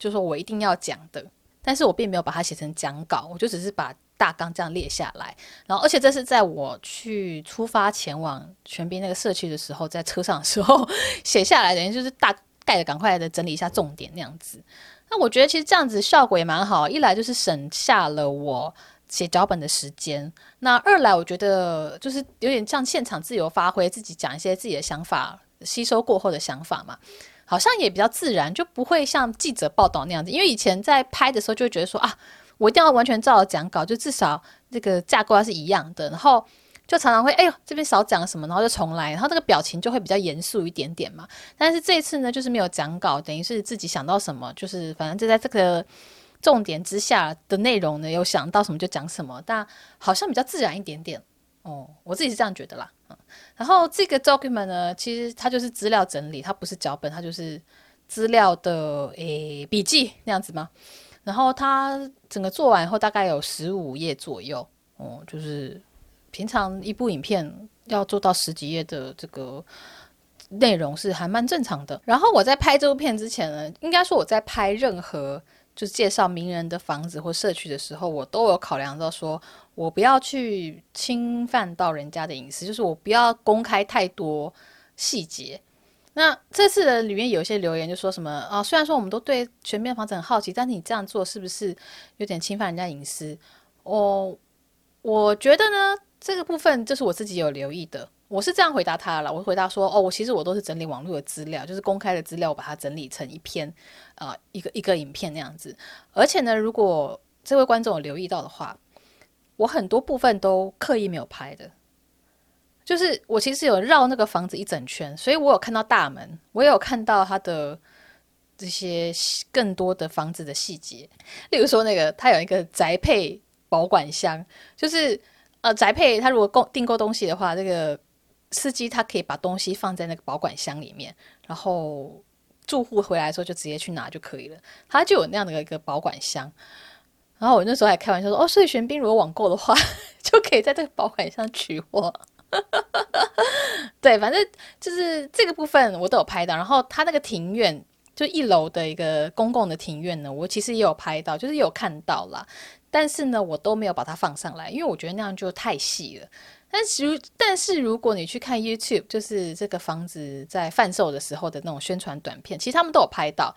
就是说我一定要讲的，但是我并没有把它写成讲稿，我就只是把大纲这样列下来。然后而且这是在我去出发前往玄彬那个社区的时候，在车上的时候写下来，等于就是大概的赶快的整理一下重点那样子。那我觉得其实这样子效果也蛮好，一来就是省下了我写脚本的时间，那二来我觉得就是有点像现场自由发挥，自己讲一些自己的想法，吸收过后的想法嘛，好像也比较自然，就不会像记者报道那样子。因为以前在拍的时候就会觉得说啊，我一定要完全照着讲稿，就至少这个架构要是一样的，然后就常常会哎呦这边少讲什么，然后就重来，然后那个表情就会比较严肃一点点嘛。但是这一次呢，就是没有讲稿，等于是自己想到什么，就是反正就在这个重点之下的内容呢，有想到什么就讲什么，但好像比较自然一点点哦，我自己是这样觉得啦。然后这个 document 呢，其实它就是资料整理，它不是脚本，它就是资料的笔记那样子嘛。然后它整个做完以后大概有15页左右哦，就是平常一部影片要做到10几页的这个内容是还蛮正常的。然后我在拍这部片之前呢，应该说我在拍任何就是介绍名人的房子或社区的时候，我都有考量到说我不要去侵犯到人家的隐私，就是我不要公开太多细节。那这次的里面有一些留言就说什么啊，虽然说我们都对全面房子很好奇，但是你这样做是不是有点侵犯人家隐私？我觉得呢，这个部分就是我自己有留意的，我是这样回答他了。我回答说，我其实我都是整理网络的资料，就是公开的资料，我把它整理成一篇，一个影片那样子。而且呢，如果这位观众有留意到的话，我很多部分都刻意没有拍的，就是我其实有绕那个房子一整圈，所以我有看到大门，我也有看到它的这些更多的房子的细节，例如说那个它有一个宅配保管箱，就是宅配他如果订购东西的话，这个司机他可以把东西放在那个保管箱里面，然后住户回来的时候就直接去拿就可以了，他就有那样的一个保管箱。然后我那时候还开玩笑说，所以玄彬如果网购的话就可以在这个保管箱取货。对，反正就是这个部分我都有拍到。然后他那个庭院，就1楼的一个公共的庭院呢，我其实也有拍到，就是也有看到啦，但是呢我都没有把它放上来，因为我觉得那样就太细了。但是如果你去看 YouTube， 就是这个房子在贩售的时候的那种宣传短片，其实他们都有拍到，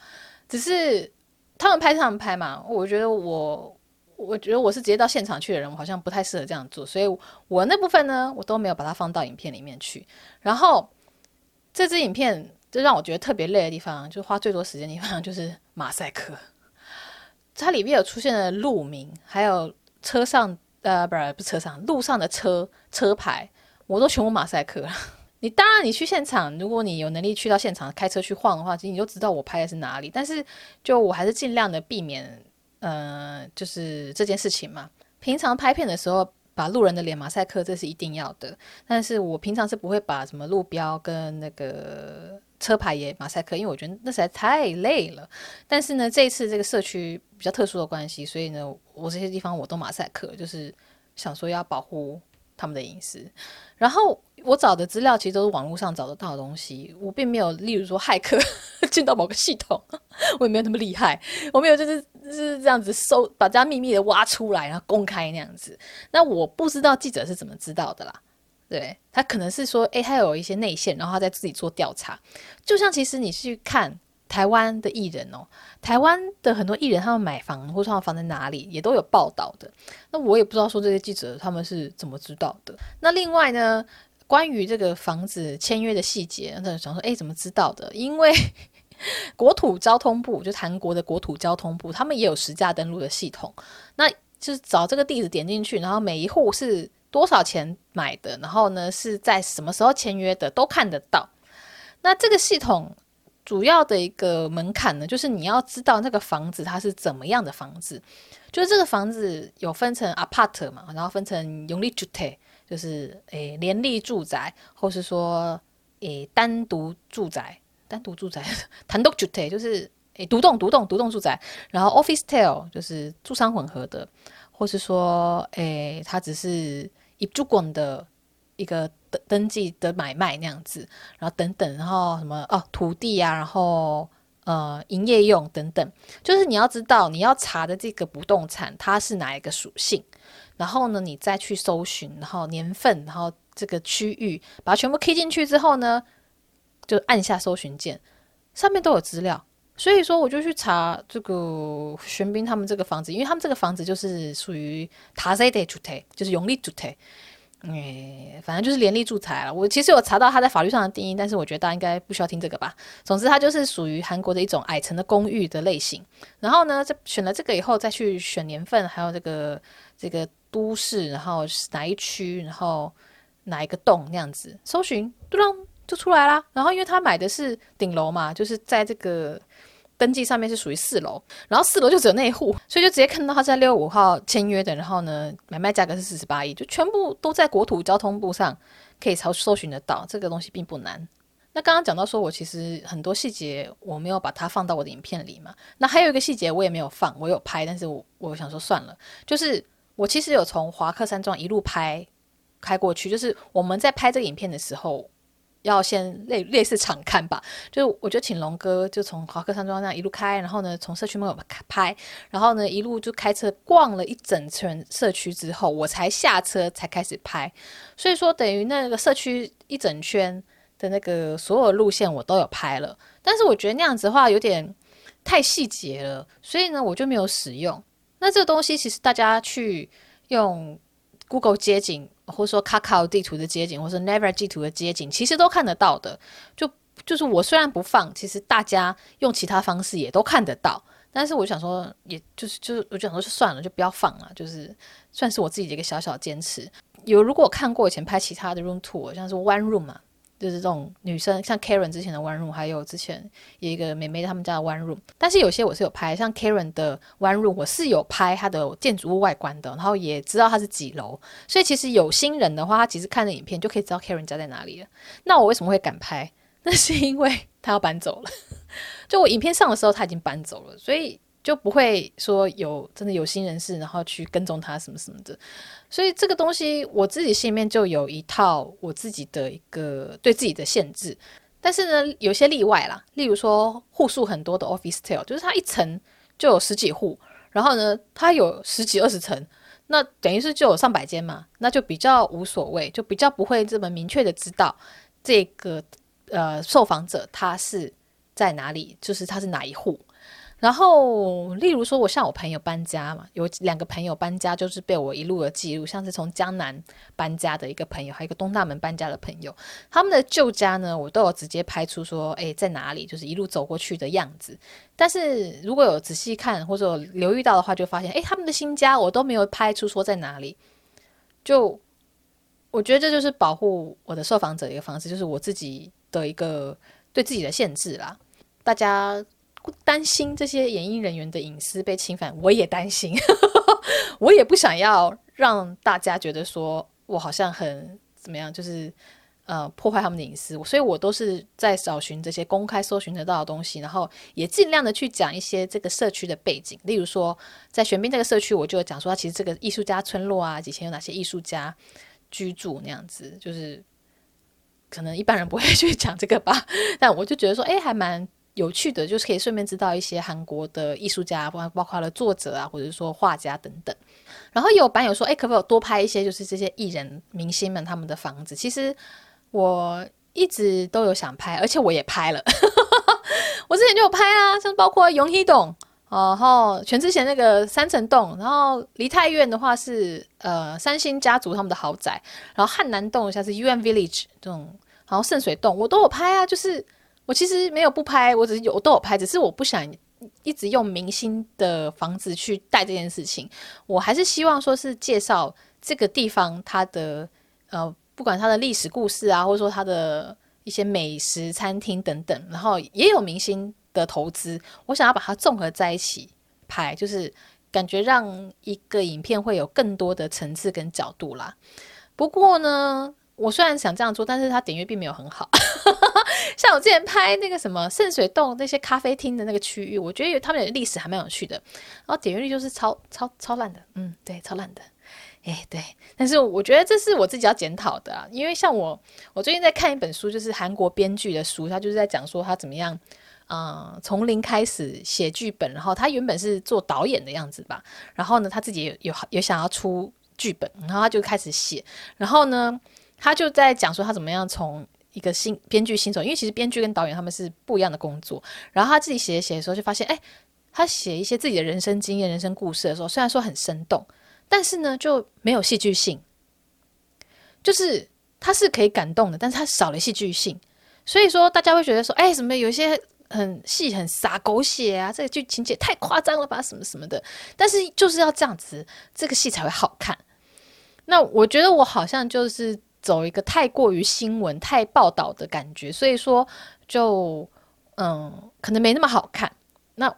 只是他们拍嘛，我觉得我是直接到现场去的人，我好像不太适合这样做，所以我那部分呢我都没有把它放到影片里面去。然后这支影片就让我觉得特别累的地方，就花最多时间的地方就是马赛克，它里面有出现了路名，还有车上路上的车牌，我都全部马赛克了。你当然你去现场，如果你有能力去到现场开车去晃的话，其实你就知道我拍的是哪里，但是就我还是尽量的避免就是这件事情嘛。平常拍片的时候把路人的脸马赛克这是一定要的，但是我平常是不会把什么路标跟那个车牌也马赛克，因为我觉得那实在太累了。但是呢，这一次这个社区比较特殊的关系，所以呢我这些地方我都马赛克，就是想说要保护他们的隐私。然后我找的资料其实都是网络上找得到的东西，我并没有例如说骇客进到某个系统，我也没有那么厉害，我没有就是这样子搜把大家秘密的挖出来然后公开那样子。那我不知道记者是怎么知道的啦，对，他可能是说他有一些内线，然后他在自己做调查。就像其实你去看台湾的艺人哦，台湾的很多艺人他们买房或者他们房在哪里也都有报道的，那我也不知道说这些记者他们是怎么知道的。那另外呢，关于这个房子签约的细节，那想说怎么知道的，因为国土交通部，就是韩国的国土交通部，他们也有实价登录的系统，那就是找这个地址点进去，然后每一户是多少钱买的，然后呢是在什么时候签约的都看得到。那这个系统主要的一个门槛呢，就是你要知道那个房子它是怎么样的房子，就是这个房子有分成 apart 嘛，然后分成拥立住宅，就是联立住宅，或是说单独住宅，单独住宅단독주택就是独栋住宅，然后 office tale 就是住商混合的，或是说它只是입주권的一个登记的买卖那样子，然后等等，然后什么土地啊，然后营业用等等，就是你要知道你要查的这个不动产它是哪一个属性，然后呢你再去搜寻，然后年份，然后这个区域，把它全部 key 进去之后呢，就按下搜寻键，上面都有资料。所以说我就去查这个玄彬他们这个房子，因为他们这个房子就是属于塔塞德主体，就是永利主体，反正就是联立住宅了。我其实有查到他在法律上的定义，但是我觉得大家应该不需要听这个吧。总之它就是属于韩国的一种矮层的公寓的类型。然后呢选了这个以后，再去选年份，还有这个都市，然后哪一区，然后哪一个栋那样子，搜寻就出来啦。然后因为他买的是顶楼嘛，就是在这个登记上面是属于4楼，然后4楼就只有那一户，所以就直接看到他在6月5号签约的，然后呢买卖价格是48亿，就全部都在国土交通部上可以搜寻得到，这个东西并不难。那刚刚讲到说我其实很多细节我没有把它放到我的影片里嘛，那还有一个细节我也没有放，我有拍，但是我想说算了，就是我其实有从华克山庄一路开过去，就是我们在拍这个影片的时候要先类似场勘吧，就是我就请龙哥就从华克山庄那样一路开，然后呢从社区门口拍，然后呢一路就开车逛了一整圈社区之后，我才下车才开始拍，所以说等于那个社区一整圈的那个所有路线我都有拍了，但是我觉得那样子的话有点太细节了，所以呢我就没有使用。那这个东西其实大家去用 Google 街景，或者说 Kakao 地图的街景，或者 Naver 地图的街景，其实都看得到的。就是我虽然不放，其实大家用其他方式也都看得到。但是我想说，我想说就算了，就不要放了，就是算是我自己的一个小小坚持。如果我看过以前拍其他的 room tour， 像是 One Room 嘛，就是这种女生像 Karen 之前的 One Room， 还有之前有一个妹妹他们家的 One Room， 但是有些我是有拍，像 Karen 的 One Room 我是有拍它的建筑物外观的，然后也知道它是几楼，所以其实有心人的话他其实看了影片就可以知道 Karen 家在哪里了。那我为什么会敢拍？那是因为他要搬走了就我影片上的时候他已经搬走了，所以就不会说有真的有心人士然后去跟踪他什么什么的。所以这个东西我自己心里面就有一套我自己的一个对自己的限制，但是呢有些例外啦，例如说户数很多的 office tale， 就是它一层就有十几户，然后呢它有10几20层，那等于是就有上百间嘛，那就比较无所谓，就比较不会这么明确的知道这个受访者他是在哪里，就是他是哪一户。然后例如说我像我朋友搬家嘛，有2个朋友搬家就是被我一路的记录，像是从江南搬家的一个朋友，还有一个东大门搬家的朋友，他们的旧家呢我都有直接拍出说在哪里，就是一路走过去的样子。但是如果有仔细看或者留意到的话，就发现他们的新家我都没有拍出说在哪里。就我觉得这就是保护我的受访者的一个方式，就是我自己的一个对自己的限制啦。大家担心这些演艺人员的隐私被侵犯，我也担心我也不想要让大家觉得说我好像很怎么样，就是破坏他们的隐私，所以我都是在找寻这些公开搜寻得到的东西，然后也尽量的去讲一些这个社区的背景。例如说在玄彬这个社区我就讲说其实这个艺术家村落啊，以前有哪些艺术家居住那样子，就是可能一般人不会去讲这个吧，但我就觉得说还蛮有趣的，就是可以顺便知道一些韩国的艺术家，包括了作者啊，或者说画家等等。然后也有版友说可不可以多拍一些就是这些艺人明星们他们的房子，其实我一直都有想拍，而且我也拍了我之前就有拍啊，像包括永熙洞，然后全智贤那个三层洞，然后梨泰院的话是三星家族他们的豪宅，然后汉南洞像是 UN Village 这种，然后圣水洞我都有拍啊，就是我其实没有不拍，我只是有我都有拍，只是我不想一直用明星的房子去带这件事情，我还是希望说是介绍这个地方它的不管它的历史故事啊，或者说它的一些美食餐厅等等，然后也有明星的投资，我想要把它综合在一起拍，就是感觉让一个影片会有更多的层次跟角度啦。不过呢，我虽然想这样做，但是它点阅并没有很好。像我之前拍那个什么圣水洞那些咖啡厅的那个区域，我觉得他们的历史还蛮有趣的，然后点阅率就是超烂的，嗯，对，超烂的。哎，对，但是我觉得这是我自己要检讨的啊，因为像我最近在看一本书，就是韩国编剧的书，他就是在讲说他怎么样，从零开始写剧本，然后他原本是做导演的样子吧，然后呢他自己有想要出剧本，然后他就开始写，然后呢他就在讲说他怎么样从一个编剧新手，因为其实编剧跟导演他们是不一样的工作，然后他自己写写的时候就发现，哎，他写一些自己的人生经验、人生故事的时候，虽然说很生动。但是呢，就没有戏剧性，就是它是可以感动的，但是它少了戏剧性，所以说大家会觉得说，哎，什么有一些很戏很洒狗血啊，这个剧情节太夸张了吧，什么什么的。但是就是要这样子，这个戏才会好看。那我觉得我好像就是走一个太过于新闻、太报道的感觉，所以说就可能没那么好看。那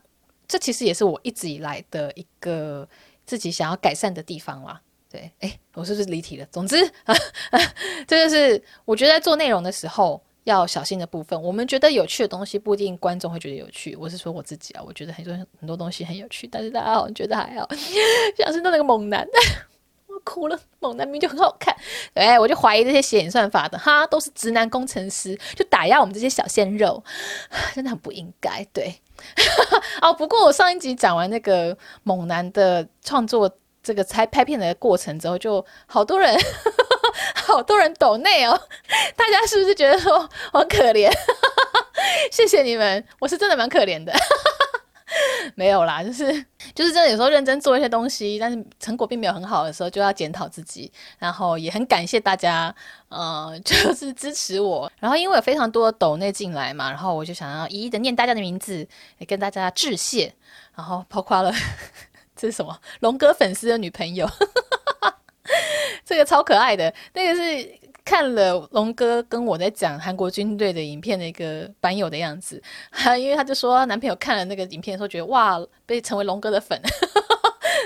这其实也是我一直以来的一个。自己想要改善的地方啦，对，哎，我是不是离题了？总之，这就是我觉得在做内容的时候要小心的部分。我们觉得有趣的东西，不一定观众会觉得有趣。我是说我自己啊，我觉得很多东西很有趣，但是大家好像觉得还好，像是那个猛男，我哭了，猛男明明就很好看，对，我就怀疑这些写演算法的，哈，都是直男工程师，就打压我们这些小鲜肉，真的很不应该，对。哦，不过我上一集讲完那个猛男的创作这个拍片的过程之后，就好多人好多人抖内哦，大家是不是觉得说我很可怜？谢谢你们，我是真的蛮可怜的。没有啦，就是真的有时候认真做一些东西，但是成果并没有很好的时候，就要检讨自己。然后也很感谢大家，就是支持我。然后因为有非常多的抖内进来嘛，然后我就想要一一的念大家的名字，也跟大家致谢。然后包括了这是什么龙哥粉丝的女朋友，这个超可爱的，那个是。看了龙哥跟我在讲韩国军队的影片的一个版友的样子，因为他就说男朋友看了那个影片的时候觉得哇，被成为龙哥的粉，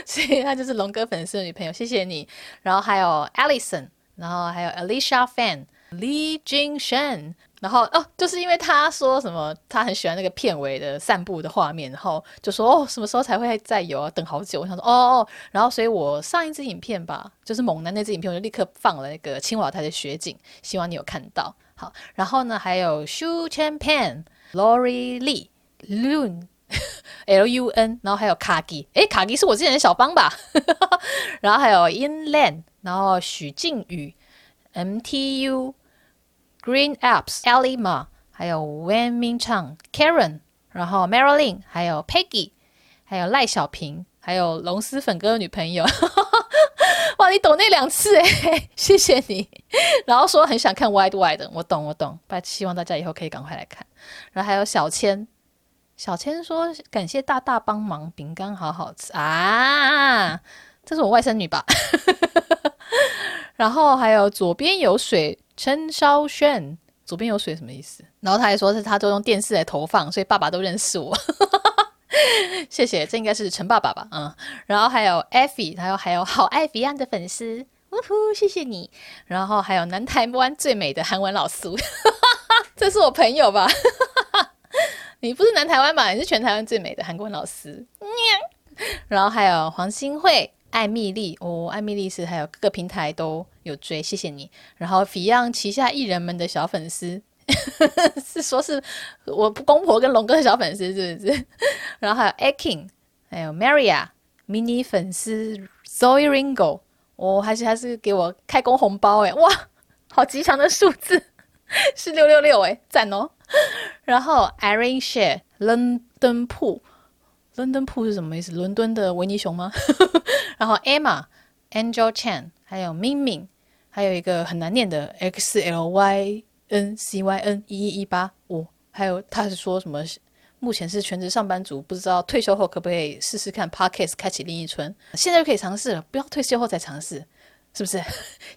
所以他就是龙哥粉丝的女朋友，谢谢你。然后还有 Allison， 然后还有 Alicia Fan Lee Jin Shen， 然后哦，就是因为他说什么他很喜欢那个片尾的散步的画面，然后就说哦什么时候才会再有啊，等好久。我想说哦，然后所以我上一支影片吧，就是猛男那支影片，我就立刻放了那个青瓦台的雪景，希望你有看到。好，然后呢还有 Shu Chen Pan Lori Lee Lun Lun， 然后还有 Kagi， 诶 Kagi 是我之前的小帮吧，然后还有 Inland， 然后许靖宇。MTU Green Apps achilma， 还有 Wen Min Chang Karen， 然后 Marilyn， 还有 Peggy， 还有赖小平，还有龙丝粉哥的女朋友。哇，你抖内2次哎，谢谢你。然后说很想看 Wide Wide， 我懂，希望大家以后可以赶快来看。然后还有小千说感谢大大帮忙，饼干好好吃啊，这是我外甥女吧？然后还有左边有水陈烧炫，左边有水什么意思？然后他还说是他都用电视来投放，所以爸爸都认识我。谢谢，这应该是陈爸爸吧？嗯，然后还有 Effie， 还有好爱 Beyond 的粉丝，呜呼，谢谢你。然后还有南台湾最美的韩文老苏，这是我朋友吧？你不是南台湾吧？你是全台湾最美的韩文老师。然后还有黄新慧。艾蜜莉哦，艾蜜莉是还有各个平台都有追，谢谢你。然后 Fion 旗下艺人们的小粉丝，是说是我公婆跟龙哥的小粉丝是不是？然后还有 Akin， 还有 Maria mini 粉丝 Zoe Ringo， 哦，还是给我开工红包哎，哇，好吉祥的数字，是666哎，赞哦。然后 Irene Share，伦敦铺，伦敦铺是什么意思？伦敦的维尼熊吗？然后 Emma、Angel Chan， 还有 Min Min， 还有一个很难念的 XLYNCYN1118，我还有他是说什么？目前是全职上班族，不知道退休后可不可以试试看 Podcast 开启另一春？现在就可以尝试了，不要退休后才尝试，是不是？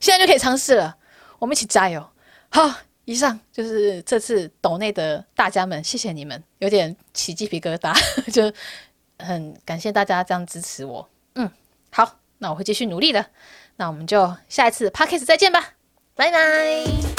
现在就可以尝试了，我们一起加油！好，以上就是这次抖内的大家们，谢谢你们，有点起鸡皮疙瘩，就很感谢大家这样支持我。嗯，好，那我会继续努力的，那我们就下一次 Podcast 再见吧，拜拜。